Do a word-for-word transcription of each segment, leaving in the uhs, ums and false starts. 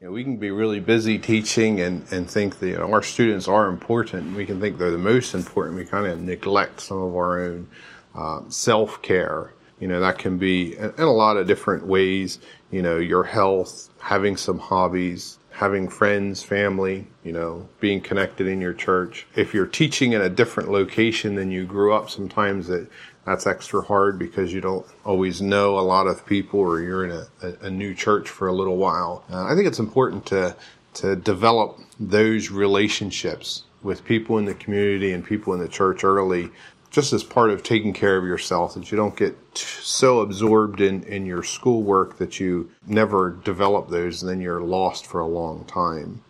You know, we can be really busy teaching and, and think that, you know, our students are important. We can think they're the most important. We kind of neglect some of our own uh, self-care. You know, that can be in, in a lot of different ways. You know, your health, having some hobbies, having friends, family, you know, being connected in your church. If you're teaching in a different location than you grew up, sometimes that that's extra hard because you don't always know a lot of people, or you're in a, a, a new church for a little while. Uh, I think it's important to to develop those relationships with people in the community and people in the church early, just as part of taking care of yourself, that you don't get t- so absorbed in, in your schoolwork that you never develop those, and then you're lost for a long time.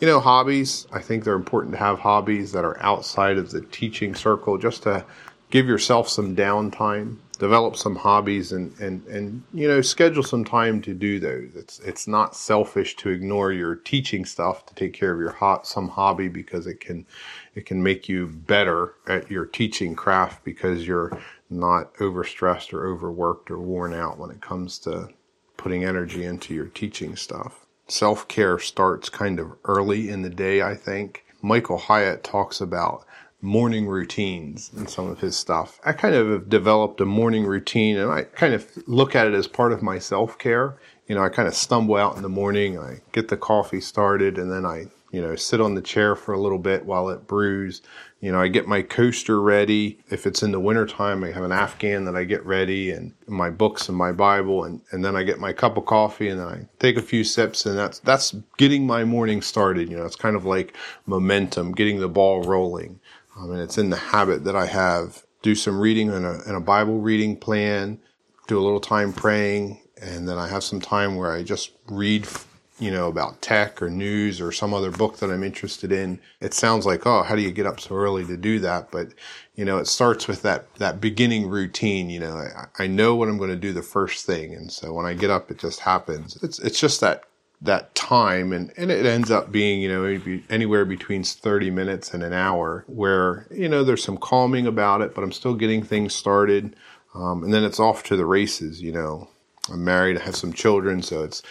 You know, hobbies, I think they're important to have hobbies that are outside of the teaching circle, just to give yourself some downtime, develop some hobbies, and, and, and you know, schedule some time to do those. It's it's not selfish to ignore your teaching stuff to take care of your hot some hobby, because it can it can make you better at your teaching craft, because you're not overstressed or overworked or worn out when it comes to putting energy into your teaching stuff. Self-care starts kind of early in the day, I think. Michael Hyatt talks about morning routines in some of his stuff. I kind of have developed a morning routine, and I kind of look at it as part of my self-care. You know, I kind of stumble out in the morning, I get the coffee started, and then I, you know, sit on the chair for a little bit while it brews. You know, I get my coaster ready. If it's in the wintertime, I have an Afghan that I get ready, and my books and my Bible, and, and then I get my cup of coffee, and then I take a few sips, and that's that's getting my morning started. You know, it's kind of like momentum, getting the ball rolling. I mean, it's in the habit that I have. Do some reading in a, in a Bible reading plan, do a little time praying, and then I have some time where I just read you know, about tech or news or some other book that I'm interested in. It sounds like, oh, how do you get up so early to do that? But, you know, it starts with that, that beginning routine. You know, I, I know what I'm going to do the first thing. And so when I get up, it just happens. It's, it's just that, that time. And, and it ends up being, you know, anywhere between thirty minutes and an hour where, you know, there's some calming about it, but I'm still getting things started. Um, and then it's off to the races. You know, I'm married, I have some children, so it's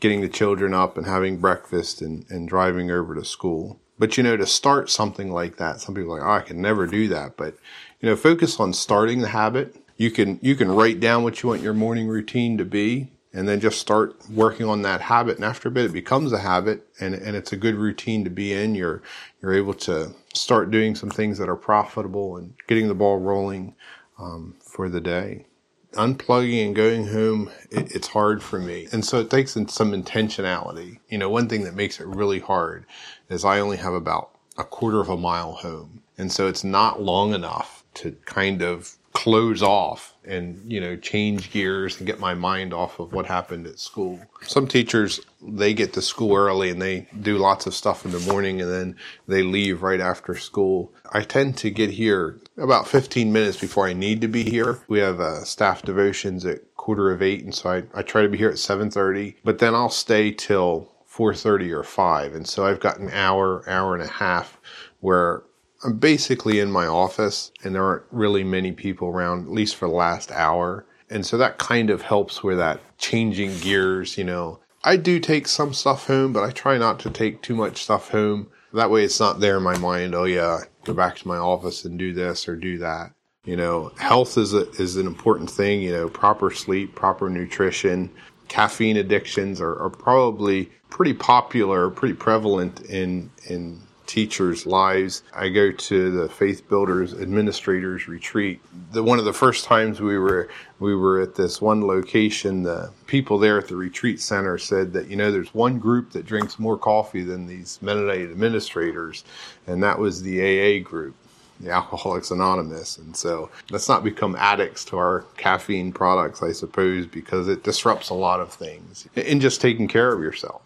getting the children up and having breakfast and, and driving over to school. But, you know, to start something like that, some people are like, oh, I can never do that. But, you know, focus on starting the habit. You can, you can write down what you want your morning routine to be, and then just start working on that habit. And after a bit, it becomes a habit, and, and it's a good routine to be in. You're, you're able to start doing some things that are profitable and getting the ball rolling um, for the day. Unplugging and going home, it, it's hard for me. And so it takes in some intentionality. You know, one thing that makes it really hard is I only have about a quarter of a mile home. And so it's not long enough to kind of close off and, you know, change gears and get my mind off of what happened at school. Some teachers, they get to school early and they do lots of stuff in the morning, and then they leave right after school. I tend to get here about fifteen minutes before I need to be here. We have uh, staff devotions at quarter of eight, and so I, I try to be here at seven thirty, but then I'll stay till four thirty or five, and so I've got an hour, hour and a half where I'm basically in my office, and there aren't really many people around, at least for the last hour. And so that kind of helps with that changing gears, you know. I do take some stuff home, but I try not to take too much stuff home. That way it's not there in my mind, oh yeah, go back to my office and do this or do that. You know, health is a, is an important thing, you know, proper sleep, proper nutrition. Caffeine addictions are, are probably pretty popular, pretty prevalent in in. teachers' lives. I go to the Faith Builders Administrators Retreat. The, one of the first times we were we were at this one location, the people there at the retreat center said that, you know, there's one group that drinks more coffee than these Mennonite administrators, and that was the A A group, the Alcoholics Anonymous. And so let's not become addicts to our caffeine products, I suppose, because it disrupts a lot of things in just taking care of yourself.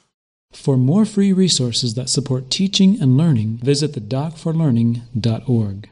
For more free resources that support teaching and learning, visit the doc for learning dot org.